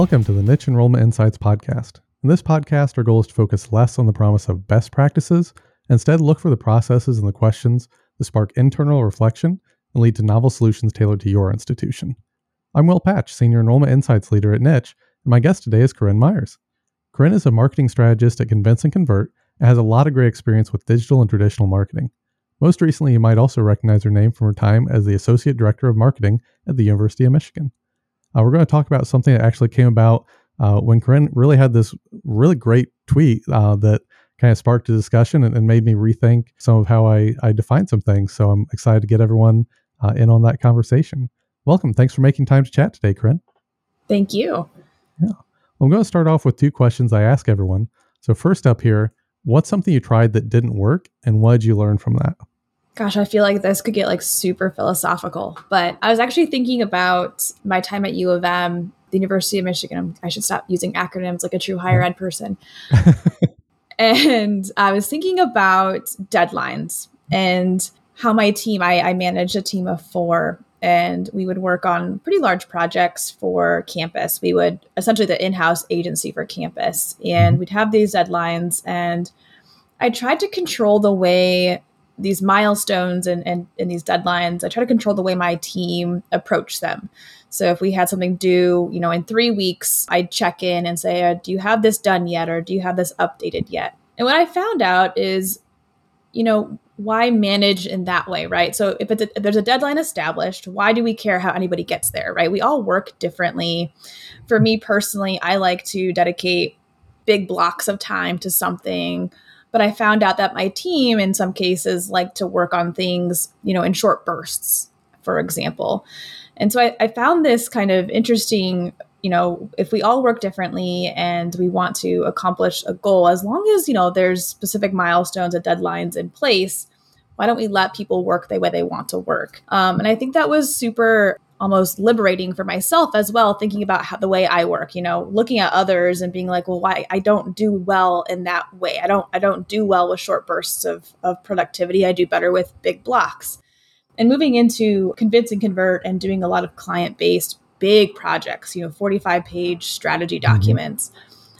Welcome to the Niche Enrollment Insights podcast. In this podcast, our goal is to focus less on the promise of best practices, and instead look for the processes and the questions that spark internal reflection and lead to novel solutions tailored to your institution. I'm Will Patch, Senior Enrollment Insights Leader at Niche, and my guest today is Corinne Myers. Corinne is a marketing strategist at Convince and Convert and has a lot of great experience with digital and traditional marketing. Most recently, you might also recognize her name from her time as the Associate Director of Marketing at the University of Michigan. We're going to talk about something that actually came about when Corinne really had this really great tweet that kind of sparked a discussion and made me rethink some of how I define some things. So I'm excited to get everyone in on that conversation. Welcome. Thanks for making time to chat today, Corinne. Thank you. Yeah. I'm going to start off with two questions I ask everyone. So first up here, what's something you tried that didn't work and what did you learn from that? Gosh, I feel like this could get super philosophical, but I was actually thinking about my time at U of M, the University of Michigan. I should stop using acronyms like a true higher ed person. And I was thinking about deadlines and how my team, I managed a team of four, and we would work on pretty large projects for campus. We would essentially the in-house agency for campus, and we'd have these deadlines. And I tried to control the way these milestones and these deadlines, I try to control the way my team approach them. So if we had something due, in 3 weeks, I'd check in and say, do you have this done yet? Or do you have this updated yet? And what I found out is, why manage in that way, right? So if there's a deadline established, why do we care how anybody gets there, right? We all work differently. For me personally, I like to dedicate big blocks of time to something. But I found out that my team, in some cases, like to work on things, in short bursts, for example. And so I found this kind of interesting, if we all work differently and we want to accomplish a goal, as long as, there's specific milestones and deadlines in place, why don't we let people work the way they want to work? And I think that was super almost liberating for myself as well, thinking about the way I work, looking at others and being like, well, why I don't do well in that way. I don't do well with short bursts of productivity. I do better with big blocks. And moving into Convince and Convert and doing a lot of client-based big projects, 45-page strategy documents,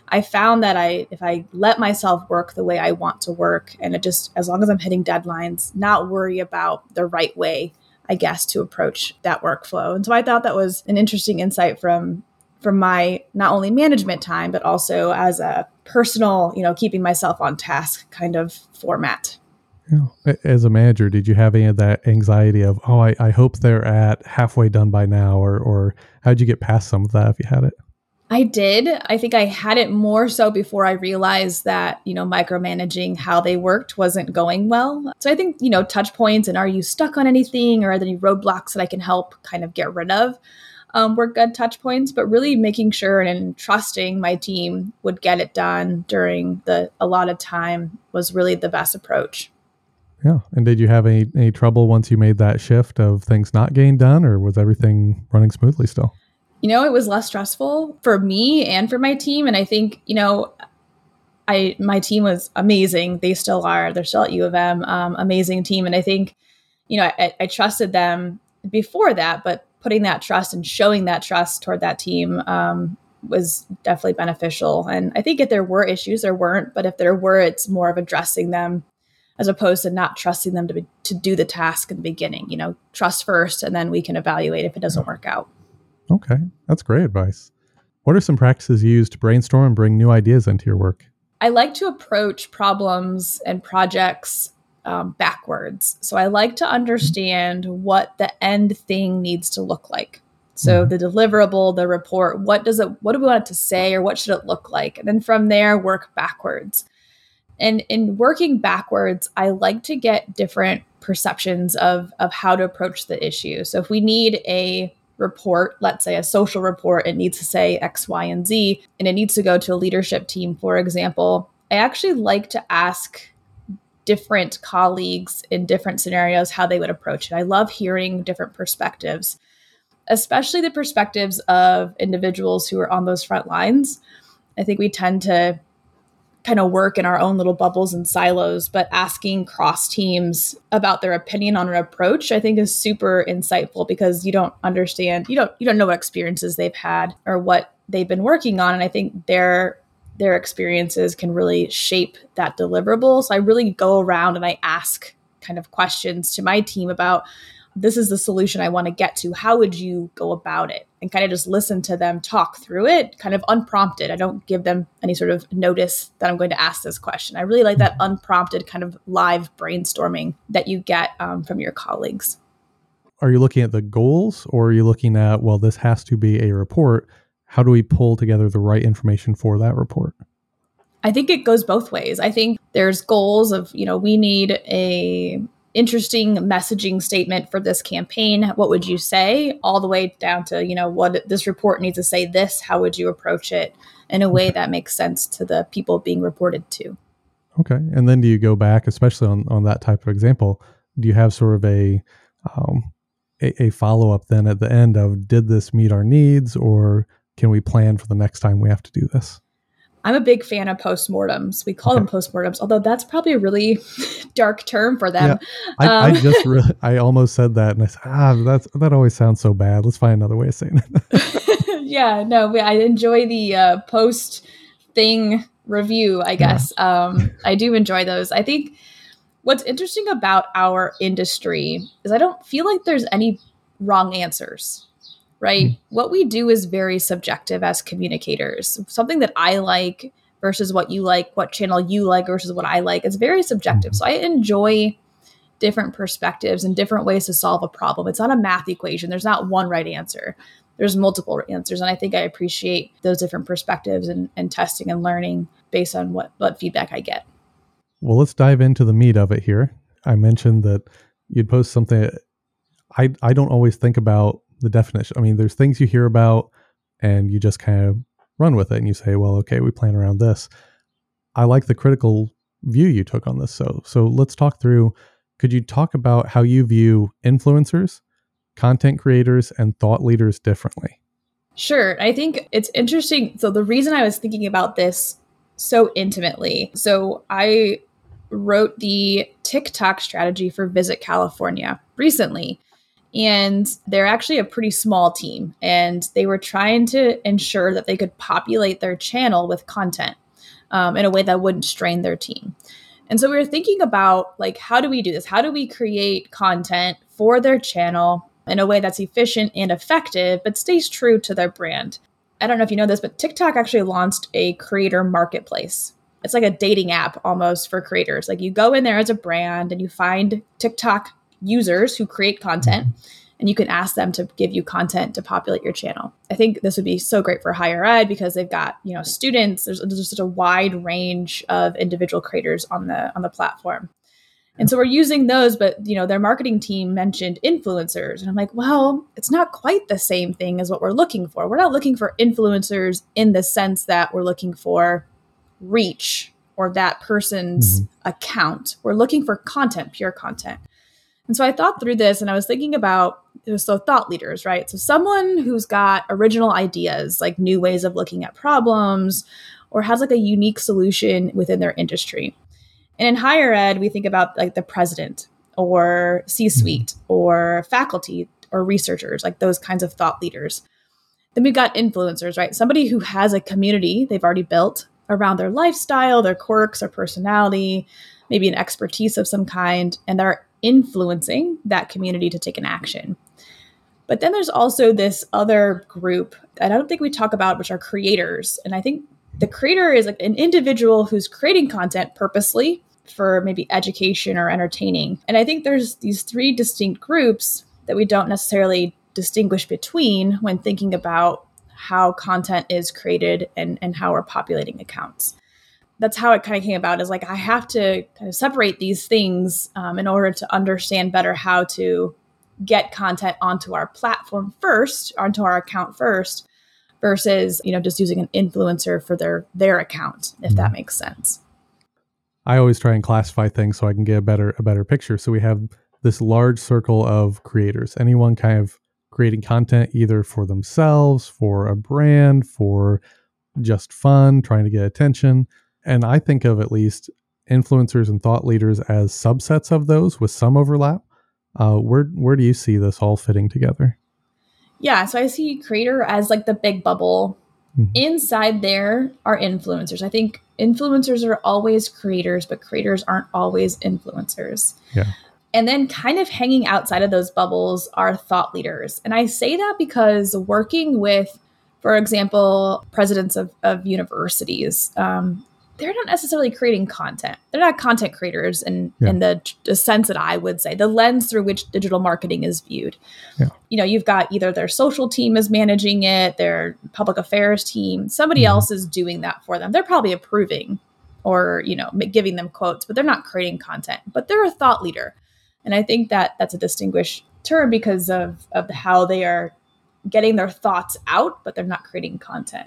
I found that if I let myself work the way I want to work, and it just, as long as I'm hitting deadlines, not worry about the right way, I guess, to approach that workflow. And so I thought that was an interesting insight from my not only management time, but also as a personal, keeping myself on task kind of format. Yeah. As a manager, did you have any of that anxiety of, I hope they're at halfway done by now, or how'd you get past some of that if you had it? I did. I think I had it more so before I realized that, micromanaging how they worked wasn't going well. So I think, touch points and are you stuck on anything or are there any roadblocks that I can help kind of get rid of were good touch points, but really making sure and trusting my team would get it done during a lot of time was really the best approach. Yeah. And did you have any trouble once you made that shift of things not getting done, or was everything running smoothly still? It was less stressful for me and for my team. And I think, my team was amazing. They still are. They're still at U of M, amazing team. And I think, I trusted them before that, but putting that trust and showing that trust toward that team was definitely beneficial. And I think if there were issues, there weren't, but if there were, it's more of addressing them as opposed to not trusting them to do the task in the beginning, trust first, and then we can evaluate if it doesn't work out. Okay, that's great advice. What are some practices you use to brainstorm and bring new ideas into your work? I like to approach problems and projects backwards. So I like to understand what the end thing needs to look like. So the deliverable, the report, what do we want it to say, or what should it look like? And then from there, work backwards. And in working backwards, I like to get different perceptions of how to approach the issue. So if we need a report, let's say a social report, it needs to say X, Y, and Z, and it needs to go to a leadership team, for example. I actually like to ask different colleagues in different scenarios how they would approach it. I love hearing different perspectives, especially the perspectives of individuals who are on those front lines. I think we tend to kind of work in our own little bubbles and silos, but asking cross teams about their opinion on an approach, I think, is super insightful because you don't know what experiences they've had or what they've been working on. And I think their experiences can really shape that deliverable. So I really go around and I ask kind of questions to my team about, this is the solution I want to get to. How would you go about it? And kind of just listen to them talk through it, kind of unprompted. I don't give them any sort of notice that I'm going to ask this question. I really like that unprompted kind of live brainstorming that you get from your colleagues. Are you looking at the goals, or are you looking at, well, this has to be a report? How do we pull together the right information for that report? I think it goes both ways. I think there's goals of, we need a interesting messaging statement for this campaign. What would you say? All the way down to, what this report needs to say this, how would you approach it in a way that makes sense to the people being reported to? Okay. And then do you go back, especially on that type of example, do you have sort of a follow-up then at the end of, did this meet our needs, or can we plan for the next time we have to do this? I'm a big fan of postmortems. We call them postmortems, although that's probably a really dark term for them. Yeah, I almost said that, and I said, that always sounds so bad. Let's find another way of saying it. Yeah, no, I enjoy the post thing review, I guess. Yeah. I do enjoy those. I think what's interesting about our industry is I don't feel like there's any wrong answers. Right? What we do is very subjective as communicators. Something that I like versus what you like, what channel you like versus what I like, it's very subjective. So I enjoy different perspectives and different ways to solve a problem. It's not a math equation. There's not one right answer. There's multiple answers. And I think I appreciate those different perspectives and testing and learning based on what feedback I get. Well, let's dive into the meat of it here. I mentioned that you'd post something. I don't always think about the definition. I mean, there's things you hear about and you just kind of run with it and you say, well, okay, we plan around this. I like the critical view you took on this. So let's talk through, could you talk about how you view influencers, content creators, and thought leaders differently? Sure. I think it's interesting. So the reason I was thinking about this so intimately, so I wrote the TikTok strategy for Visit California recently. And they're actually a pretty small team, and they were trying to ensure that they could populate their channel with content in a way that wouldn't strain their team. And so we were thinking about, like, how do we do this? How do we create content for their channel in a way that's efficient and effective, but stays true to their brand? I don't know if you know this, but TikTok actually launched a creator marketplace. It's like a dating app almost for creators. Like, you go in there as a brand and you find TikTok users who create content, and you can ask them to give you content to populate your channel. I think this would be so great for higher ed because they've got, students, there's such a wide range of individual creators on the platform. And so we're using those, but their marketing team mentioned influencers. And I'm like, well, it's not quite the same thing as what we're looking for. We're not looking for influencers in the sense that we're looking for reach or that person's account. We're looking for content, pure content. And so I thought through this, and I was thinking about, thought leaders, right? So someone who's got original ideas, like new ways of looking at problems, or has like a unique solution within their industry. And in higher ed, we think about like the president or C-suite or faculty or researchers, like those kinds of thought leaders. Then we've got influencers, right? Somebody who has a community they've already built around their lifestyle, their quirks, their personality, maybe an expertise of some kind, and they're influencing that community to take an action. But then there's also this other group I don't think we talk about, which are creators. And I think the creator is like an individual who's creating content purposely for maybe education or entertaining. And I think there's these three distinct groups that we don't necessarily distinguish between when thinking about how content is created and how we're populating accounts. That's how it kind of came about, is like, I have to kind of separate these things in order to understand better how to get content onto our platform first, onto our account first, versus, just using an influencer for their account, if that makes sense. I always try and classify things so I can get a better picture. So we have this large circle of creators, anyone kind of creating content either for themselves, for a brand, for just fun, trying to get attention. And I think of at least influencers and thought leaders as subsets of those with some overlap. Where do you see this all fitting together? Yeah, so I see creator as like the big bubble Mm-hmm. Inside there are influencers. I think influencers are always creators, but creators aren't always influencers. Yeah. And then kind of hanging outside of those bubbles are thought leaders. And I say that because working with, for example, presidents of universities, they're not necessarily creating content. They're not content creators in the sense that I would say, the lens through which digital marketing is viewed. Yeah. You know, you've got either their social team is managing it, their public affairs team, somebody else is doing that for them. They're probably approving or, you know, giving them quotes, but they're not creating content, but they're a thought leader. And I think that that's a distinguished term because of how they are getting their thoughts out, but they're not creating content.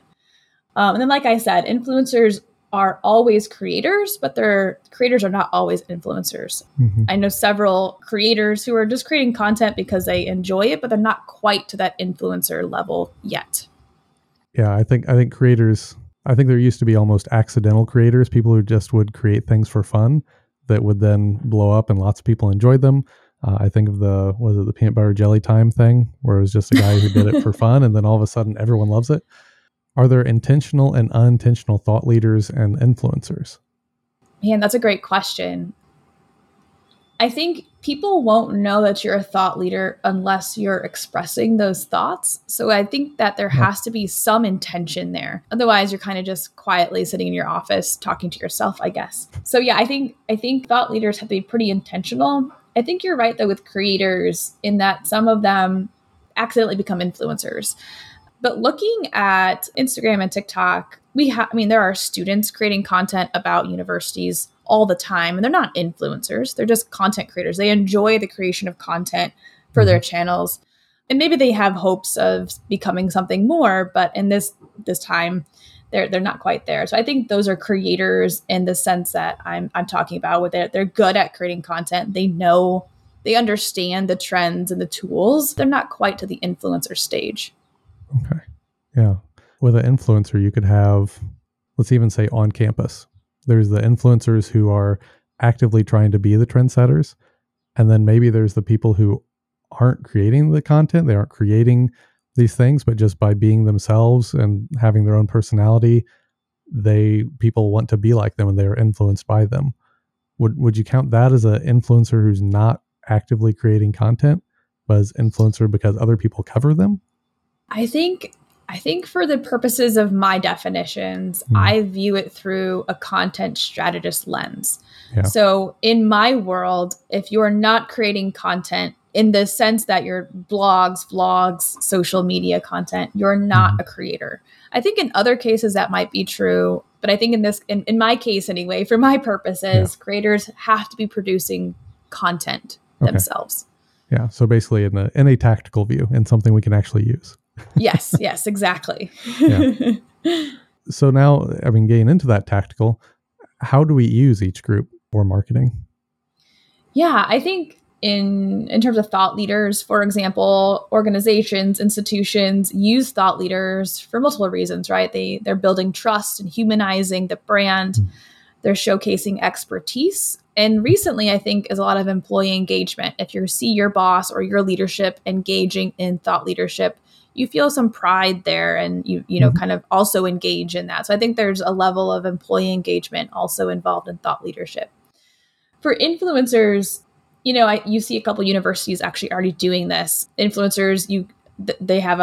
And then, like I said, influencers are always creators, but their creators are not always influencers. Mm-hmm. I know several creators who are just creating content because they enjoy it, but they're not quite to that influencer level yet. Yeah, I think creators, I think there used to be almost accidental creators, people who just would create things for fun that would then blow up and lots of people enjoyed them. I think of the peanut butter jelly time thing where it was just a guy who did it for fun and then all of a sudden everyone loves it. Are there intentional and unintentional thought leaders and influencers? Man, that's a great question. I think people won't know that you're a thought leader unless you're expressing those thoughts. So I think that there has to be some intention there. Otherwise, you're kind of just quietly sitting in your office talking to yourself, I guess. So yeah, I think thought leaders have to be pretty intentional. I think you're right, though, with creators in that some of them accidentally become influencers. But looking at Instagram and TikTok, there are students creating content about universities all the time. And they're not influencers. They're just content creators. They enjoy the creation of content for their channels. And maybe they have hopes of becoming something more. But in this time, they're not quite there. So I think those are creators in the sense that I'm talking about, where they're good at creating content. They understand the trends and the tools. They're not quite to the influencer stage. Okay. Yeah. With an influencer, you could have, let's even say on campus, there's the influencers who are actively trying to be the trendsetters. And then maybe there's the people who aren't creating the content. They aren't creating these things, but just by being themselves and having their own personality, people want to be like them and they're influenced by them. Would you count that as an influencer who's not actively creating content, but as influencer because other people cover them? I think for the purposes of my definitions, I view it through a content strategist lens. Yeah. So in my world, if you're not creating content in the sense that your blogs, vlogs, social media content, you're not a creator. I think in other cases that might be true. But I think in my case anyway, for my purposes, creators have to be producing content themselves. Yeah. So basically in a tactical view and something we can actually use. Yes, exactly. Yeah. So now, getting into that tactical, how do we use each group for marketing? Yeah, I think in terms of thought leaders, for example, organizations, institutions use thought leaders for multiple reasons, right? They're building trust and humanizing the brand. They're showcasing expertise. And recently, I think, is a lot of employee engagement. If you see your boss or your leadership engaging in thought leadership, you feel some pride there and you know, kind of also engage in that. So I think there's a level of employee engagement also involved in thought leadership. For influencers, you know, you see a couple universities actually already doing this. Influencers, they have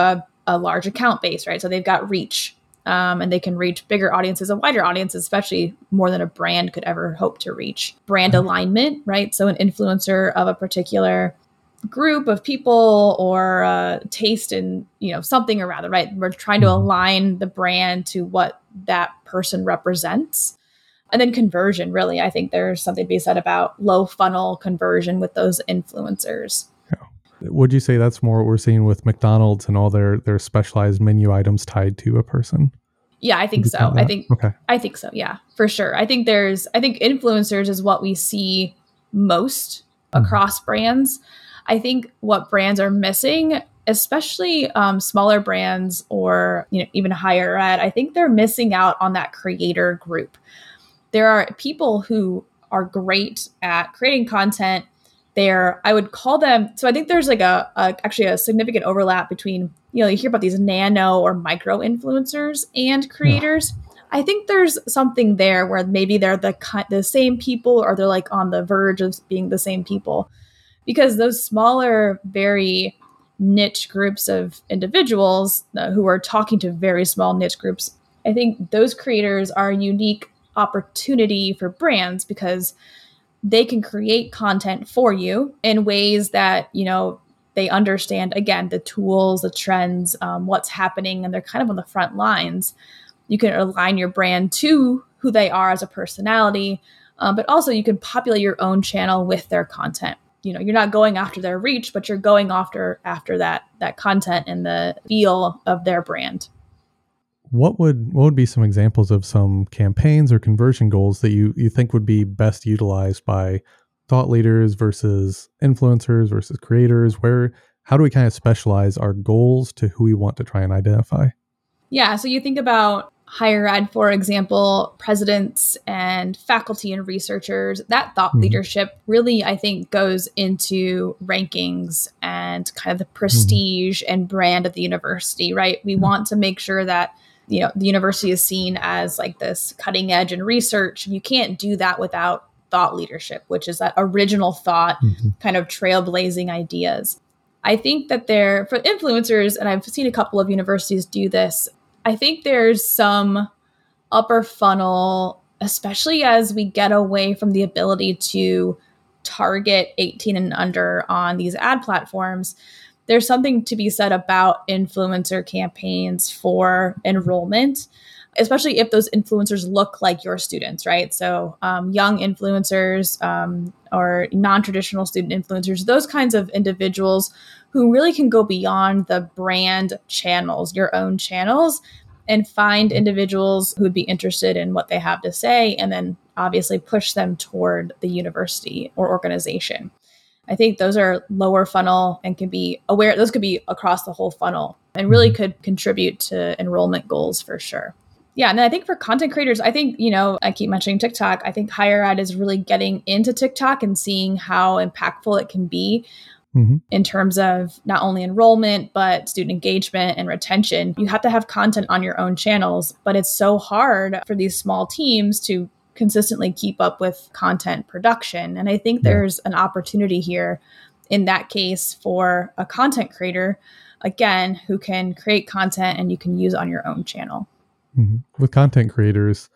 a large account base, right? So they've got reach and they can reach bigger audiences, a wider audience, especially more than a brand could ever hope to reach. Brand alignment, right? So an influencer of a particular group of people or taste in, you know, something or rather, right? We're trying to align the brand to what that person represents. And then conversion, really, I think there's something to be said about low funnel conversion with those influencers. Yeah. Would you say that's more what we're seeing with McDonald's and all their specialized menu items tied to a person? Yeah, I think so. I think so. Yeah, for sure. I think influencers is what we see most across brands. I think what brands are missing, especially smaller brands or, you know, even higher ed, I think they're missing out on that creator group. There are people who are great at creating content. there, I would call them. So I think there's like actually a significant overlap between, you know, you hear about these nano or micro influencers and creators. Yeah. I think there's something there where maybe they're the same people, or they're like on the verge of being the same people, because those smaller, very niche groups of individuals who are talking to very small niche groups, I think those creators are a unique opportunity for brands, because they can create content for you in ways that, you know, they understand, again, the tools, the trends, what's happening, and they're kind of on the front lines. You can align your brand to who they are as a personality, but also you can populate your own channel with their content. You know, you're not going after their reach, but you're going after that content and the feel of their brand. What would be some examples of some campaigns or conversion goals that you think would be best utilized by thought leaders versus influencers versus creators? How do we kind of specialize our goals to who we want to try and identify? Yeah, so you think about higher ed, for example, presidents and faculty and researchers. That thought leadership really, I think, goes into rankings and kind of the prestige and brand of the university, right? We want to make sure that, you know, the university is seen as like this cutting edge in research. You can't do that without thought leadership, which is that original thought, kind of trailblazing ideas. I think that for influencers, and I've seen a couple of universities do this, I think there's some upper funnel, especially as we get away from the ability to target 18 and under on these ad platforms. There's something to be said about influencer campaigns for enrollment, especially if those influencers look like your students, right? So young influencers or non-traditional student influencers, those kinds of individuals who really can go beyond the brand channels, your own channels, and find individuals who would be interested in what they have to say, and then obviously push them toward the university or organization. I think those are lower funnel and can be aware. Those could be across the whole funnel and really could contribute to enrollment goals for sure. Yeah. And then I think for content creators, I think, you know, I keep mentioning TikTok. I think higher ed is really getting into TikTok and seeing how impactful it can be in terms of not only enrollment, but student engagement and retention. You have to have content on your own channels, but it's so hard for these small teams to consistently keep up with content production. And I think there's an opportunity here in that case for a content creator, again, who can create content and you can use on your own channel. With content creators,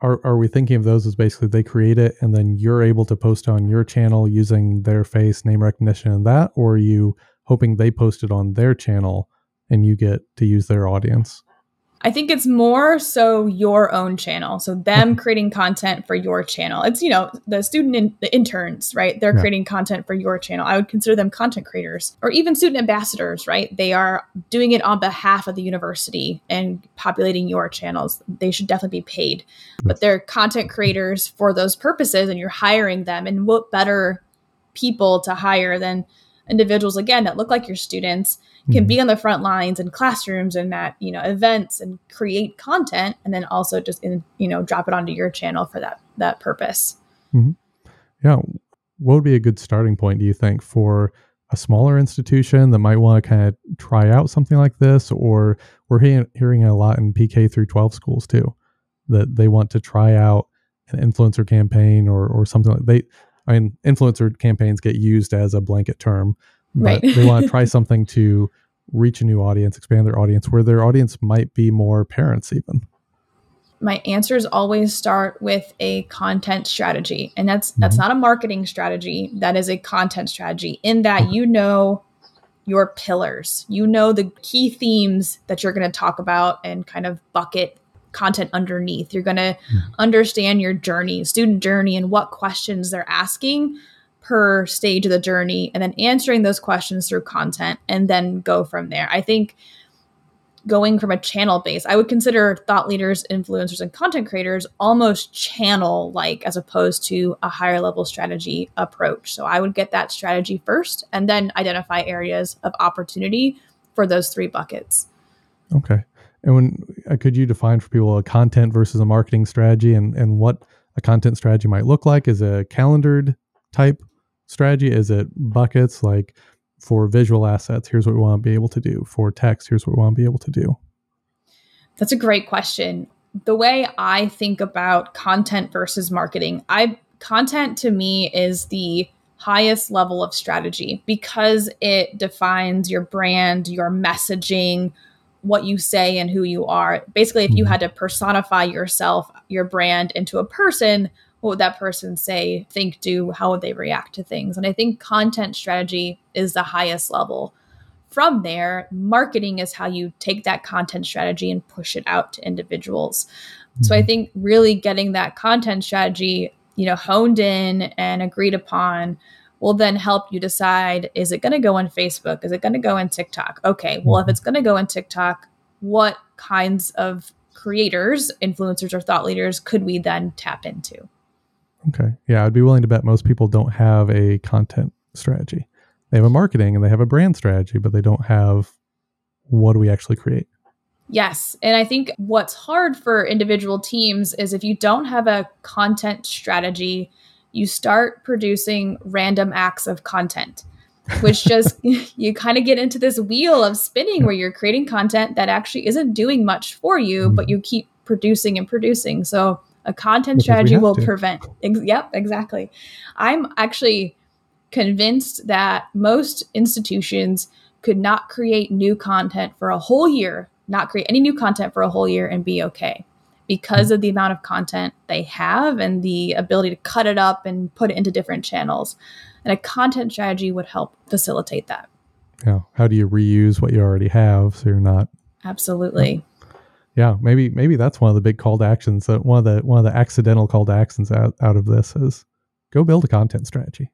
are we thinking of those as basically they create it and then you're able to post on your channel using their face, name recognition and that, or are you hoping they post it on their channel and you get to use their audience? I think it's more so your own channel. So them creating content for your channel. It's, you know, the student the interns, right? They're creating content for your channel. I would consider them content creators, or even student ambassadors, right? They are doing it on behalf of the university and populating your channels. They should definitely be paid, but they're content creators for those purposes and you're hiring them. And what better people to hire than individuals, again, that look like your students, can be on the front lines in classrooms and at, you know, events and create content, and then also just, you know, drop it onto your channel for that purpose. Yeah. What would be a good starting point, do you think, for a smaller institution that might want to kind of try out something like this? Or we're hearing a lot in PK through 12 schools too, that they want to try out an influencer campaign or something like that. I mean, influencer campaigns get used as a blanket term, but they want to try something to reach a new audience, expand their audience, where their audience might be more parents even. My answers always start with a content strategy. And that's not a marketing strategy. That is a content strategy in that you know your pillars. You know the key themes that you're going to talk about and kind of bucket content underneath. You're going to understand your journey, student journey, and what questions they're asking per stage of the journey, and then answering those questions through content, and then go from there. I think going from a channel base, I would consider thought leaders, influencers, and content creators almost channel-like as opposed to a higher level strategy approach. So I would get that strategy first and then identify areas of opportunity for those three buckets. Okay. And could you define for people a content versus a marketing strategy, and what a content strategy might look like? Is a calendared type strategy? Is it buckets? Like for visual assets, here's what we want to be able to do. For text, here's what we want to be able to do. That's a great question. The way I think about content versus marketing, content to me is the highest level of strategy because it defines your brand, your messaging, what you say and who you are. Basically, if you had to personify yourself, your brand into a person, what would that person say, think, do? How would they react to things? And I think content strategy is the highest level. From there, marketing is how you take that content strategy and push it out to individuals. So I think really getting that content strategy, you know, honed in and agreed upon will then help you decide, is it going to go on Facebook? Is it going to go in TikTok? Okay, well, if it's going to go in TikTok, what kinds of creators, influencers, or thought leaders could we then tap into? Okay. Yeah, I'd be willing to bet most people don't have a content strategy. They have a marketing and they have a brand strategy, but they don't have what do we actually create? Yes. And I think what's hard for individual teams is if you don't have a content strategy, you start producing random acts of content, which just, you kind of get into this wheel of spinning where you're creating content that actually isn't doing much for you, but you keep producing and producing. So a content strategy will prevent. Yep, exactly. I'm actually convinced that most institutions could not create new content for a whole year, not create any new content for a whole year and be okay because of the amount of content they have and the ability to cut it up and put it into different channels. And a content strategy would help facilitate that. Yeah. How do you reuse what you already have so you're not... Absolutely. Yeah. Maybe that's one of the big call to actions, that one of the accidental call to actions out of this is go build a content strategy.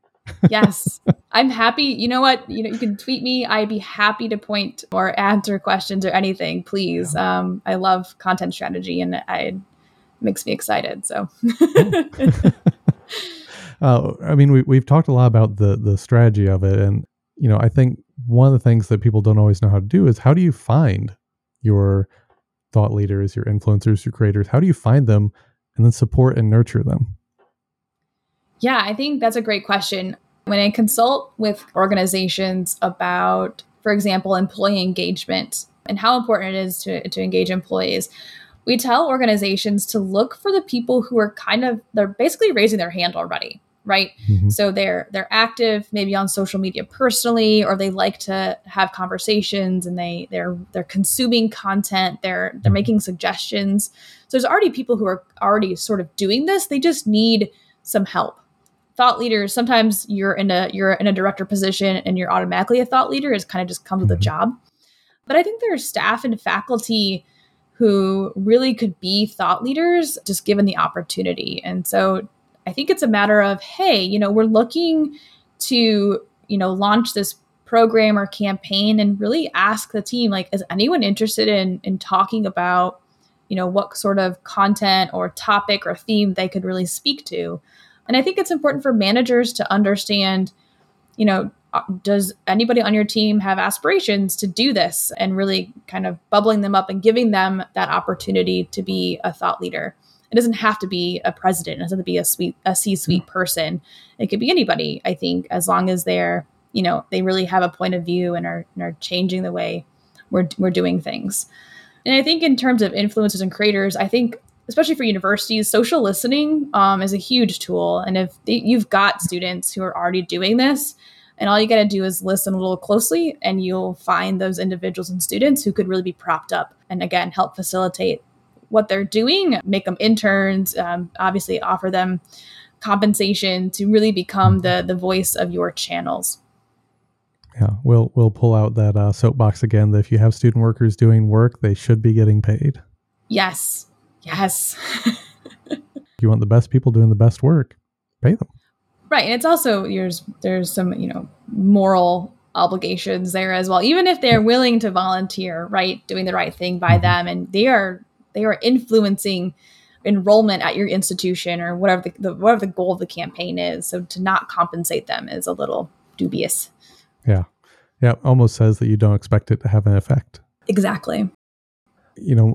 Yes. I'm happy. You know what? You can tweet me. I'd be happy to point or answer questions or anything, please. Yeah. I love content strategy and it makes me excited. So, I mean, we've talked a lot about the strategy of it. And, you know, I think one of the things that people don't always know how to do is how do you find your thought leaders, your influencers, your creators? How do you find them and then support and nurture them? Yeah, I think that's a great question. When I consult with organizations about, for example, employee engagement and how important it is to engage employees, we tell organizations to look for the people who are they're basically raising their hand already, right? Mm-hmm. So they're active, maybe on social media personally, or they like to have conversations and they're consuming content, they're making suggestions. So there's already people who are already sort of doing this. They just need some help. Thought leaders, sometimes you're in a director position and you're automatically a thought leader. It kind of just comes with the job. But I think there's staff and faculty who really could be thought leaders just given the opportunity. And so I think it's a matter of, hey, we're looking to, launch this program or campaign, and really ask the team, like, is anyone interested in talking about, what sort of content or topic or theme they could really speak to? And I think it's important for managers to understand, does anybody on your team have aspirations to do this, and really kind of bubbling them up and giving them that opportunity to be a thought leader. It doesn't have to be a president. It doesn't have to be a C-suite person. It could be anybody, I think, as long as they're, they really have a point of view and are changing the way we're doing things. And I think in terms of influencers and creators, I think especially for universities, social listening is a huge tool. And if you've got students who are already doing this, and all you got to do is listen a little closely, and you'll find those individuals and students who could really be propped up and, again, help facilitate what they're doing, make them interns, obviously offer them compensation to really become the voice of your channels. Yeah, we'll pull out that soapbox again, that if you have student workers doing work, they should be getting paid. Yes. Yes. You want the best people doing the best work, pay them. Right. And it's also, there's some, moral obligations there as well. Even if they're willing to volunteer, right, doing the right thing by them, and they are influencing enrollment at your institution or whatever the goal of the campaign is. So to not compensate them is a little dubious. Yeah. Yeah. Almost says that you don't expect it to have an effect. Exactly.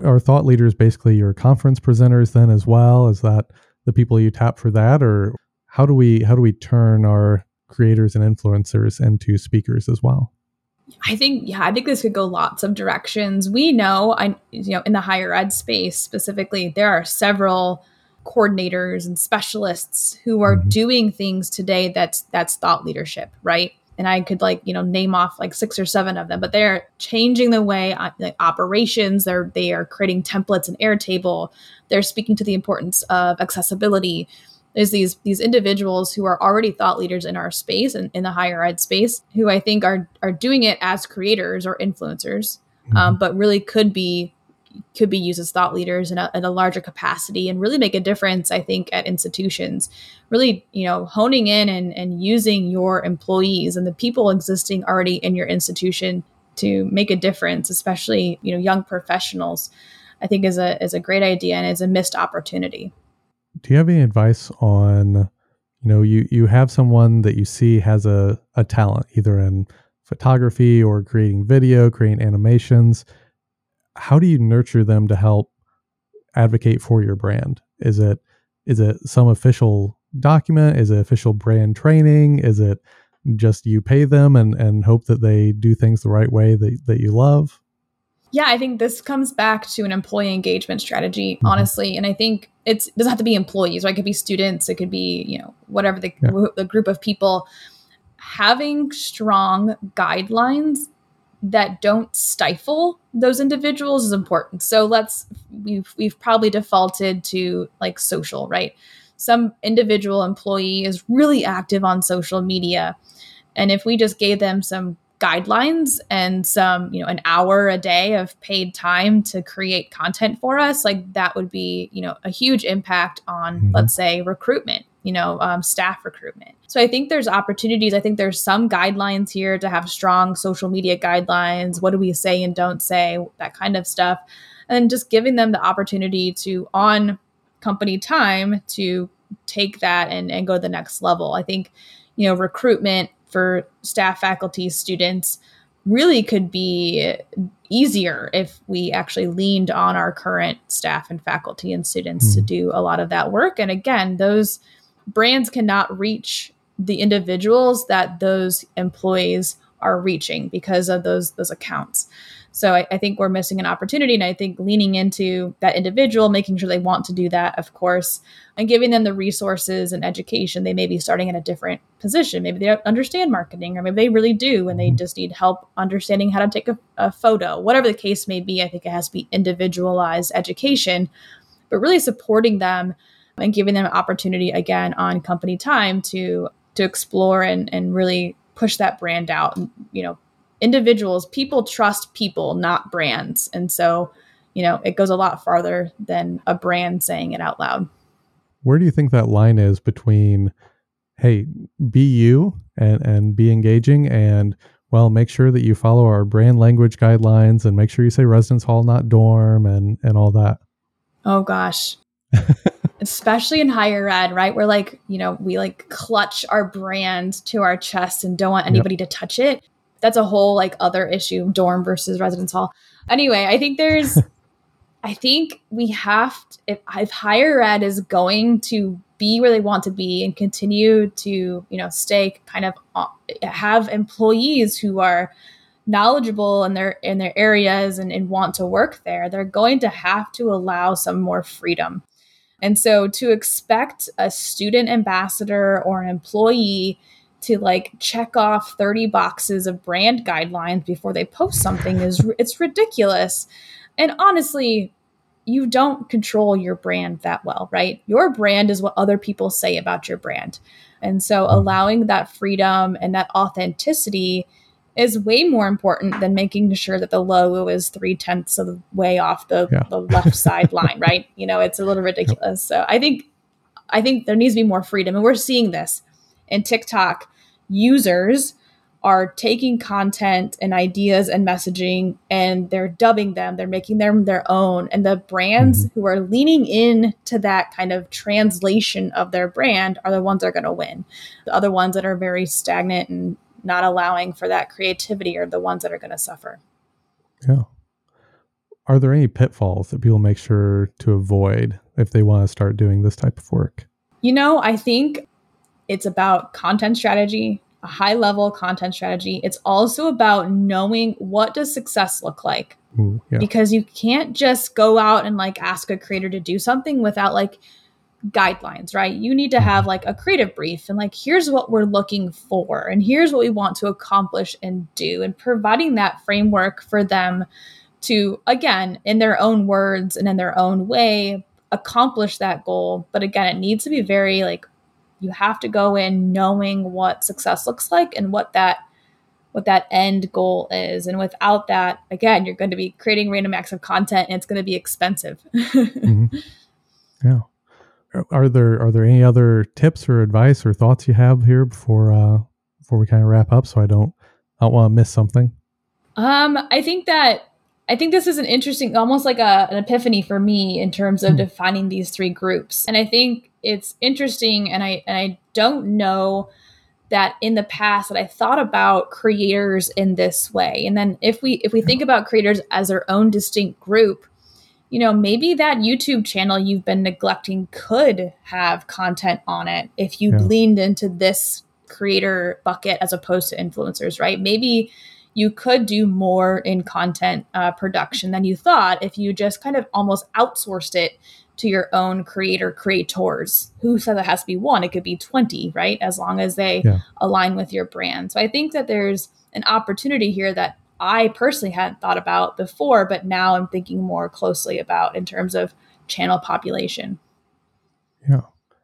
Are thought leaders basically your conference presenters then as well? Is that the people you tap for that? Or how do we turn our creators and influencers and to speakers as well? I think this could go lots of directions. We know, in the higher ed space specifically, there are several coordinators and specialists who are doing things today that's thought leadership, right? And I could name off 6 or 7 of them, but they're changing the way operations. They are creating templates in Airtable. They're speaking to the importance of accessibility. There's these individuals who are already thought leaders in our space and in the higher ed space, who I think are doing it as creators or influencers, but really could be used as thought leaders in a larger capacity and really make a difference, I think, at institutions. Really, honing in and using your employees and the people existing already in your institution to make a difference, especially, young professionals, I think is a great idea and is a missed opportunity. Do you have any advice on, you have someone that you see has a talent, either in photography or creating video, creating animations. How do you nurture them to help advocate for your brand? Is it some official document? Is it official brand training? Is it just you pay them and hope that they do things the right way that you love? Yeah, I think this comes back to an employee engagement strategy, honestly. And I think it doesn't have to be employees, right? It could be students. It could be, whatever the group of people. Having strong guidelines that don't stifle those individuals is important. So we've probably defaulted to social, right? Some individual employee is really active on social media. And if we just gave them some guidelines and some, an hour a day of paid time to create content for us, that would be, a huge impact on, let's say, recruitment, staff recruitment. So I think there's opportunities. I think there's some guidelines here to have strong social media guidelines. What do we say and don't say? That kind of stuff. And just giving them the opportunity to, on company time, to take that and go to the next level. I think, recruitment for staff, faculty, students really could be easier if we actually leaned on our current staff and faculty and students to do a lot of that work. And again, those brands cannot reach the individuals that those employees are reaching because of those accounts. So I think we're missing an opportunity. And I think leaning into that individual, making sure they want to do that, of course, and giving them the resources and education. They may be starting in a different position. Maybe they don't understand marketing, or maybe they really do and they just need help understanding how to take a photo. Whatever the case may be, I think it has to be individualized education, but really supporting them and giving them an opportunity, again, on company time to explore and really push that brand out. Individuals, people trust people, not brands. And so, it goes a lot farther than a brand saying it out loud. Where do you think that line is between, hey, be you and be engaging, and, well, make sure that you follow our brand language guidelines and make sure you say residence hall, not dorm, and all that? Oh, gosh. Especially in higher ed, right? We're we clutch our brand to our chest and don't want anybody to touch it. That's a whole other issue, dorm versus residence hall. Anyway, I think we have to, if higher ed is going to be where they want to be and continue to, stay kind of, have employees who are knowledgeable in their areas and want to work there, they're going to have to allow some more freedom. And so to expect a student ambassador or an employee to check off 30 boxes of brand guidelines before they post something it's ridiculous. And honestly, you don't control your brand that well, right? Your brand is what other people say about your brand. And so allowing that freedom and that authenticity is way more important than making sure that the logo is 3/10 of the way off the left side line, right? It's a little ridiculous. So I think there needs to be more freedom. And we're seeing this in TikTok. Users are taking content and ideas and messaging, and they're dubbing them. They're making them their own. And the brands who are leaning in to that kind of translation of their brand are the ones that are going to win. The other ones that are very stagnant and not allowing for that creativity are the ones that are going to suffer. Yeah. Are there any pitfalls that people make sure to avoid if they want to start doing this type of work? I think it's about content strategy. a high-level content strategy. It's also about knowing what does success look like. Ooh, yeah. Because you can't just go out and like ask a creator to do something without like guidelines, right? You need to have like a creative brief and like, here's what we're looking for and here's what we want to accomplish and do, and providing that framework for them to, again, in their own words and in their own way, accomplish that goal. But again, it needs to be very like, you have to go in knowing what success looks like and what that end goal is. And without that, again, you're going to be creating random acts of content and it's going to be expensive. Mm-hmm. Yeah. Are there any other tips or advice or thoughts you have here before we kind of wrap up, so I don't want to miss something? I think this is an interesting, almost like an epiphany for me in terms of defining these three groups. And I think it's interesting, and I don't know that in the past that I thought about creators in this way. And then if we think about creators as their own distinct group, you know, maybe that YouTube channel you've been neglecting could have content on it if you leaned into this creator bucket as opposed to influencers, right? Maybe you could do more in content production than you thought if you just kind of almost outsourced it to your own creators. Who said it has to be one? It could be 20, right? As long as they align with your brand. So I think that there's an opportunity here that I personally hadn't thought about before, but now I'm thinking more closely about in terms of channel population. Yeah.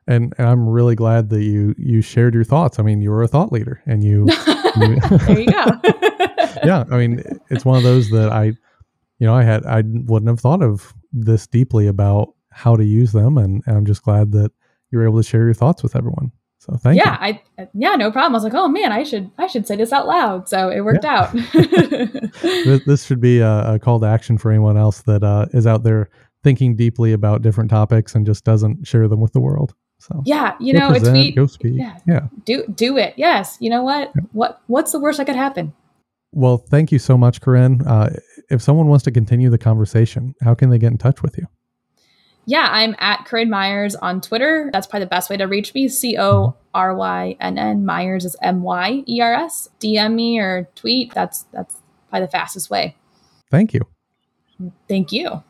And I'm really glad that you shared your thoughts. I mean, you were a thought leader and you there you go. Yeah. I mean, it's one of those that I wouldn't have thought of this deeply about how to use them. And I'm just glad that you were able to share your thoughts with everyone. So thank you. Yeah, no problem. I was like, oh man, I should say this out loud. So it worked out. This should be a call to action for anyone else that is out there thinking deeply about different topics and just doesn't share them with the world. So yeah, you know, go speak. Yeah. Do it. Yes. You know what? Yeah. What's the worst that could happen? Well, thank you so much, Corinne. If someone wants to continue the conversation, how can they get in touch with you? Yeah, I'm at Corinne Myers on Twitter. That's probably the best way to reach me. CORYNN. Myers is MYERS. DM me or tweet. That's probably the fastest way. Thank you.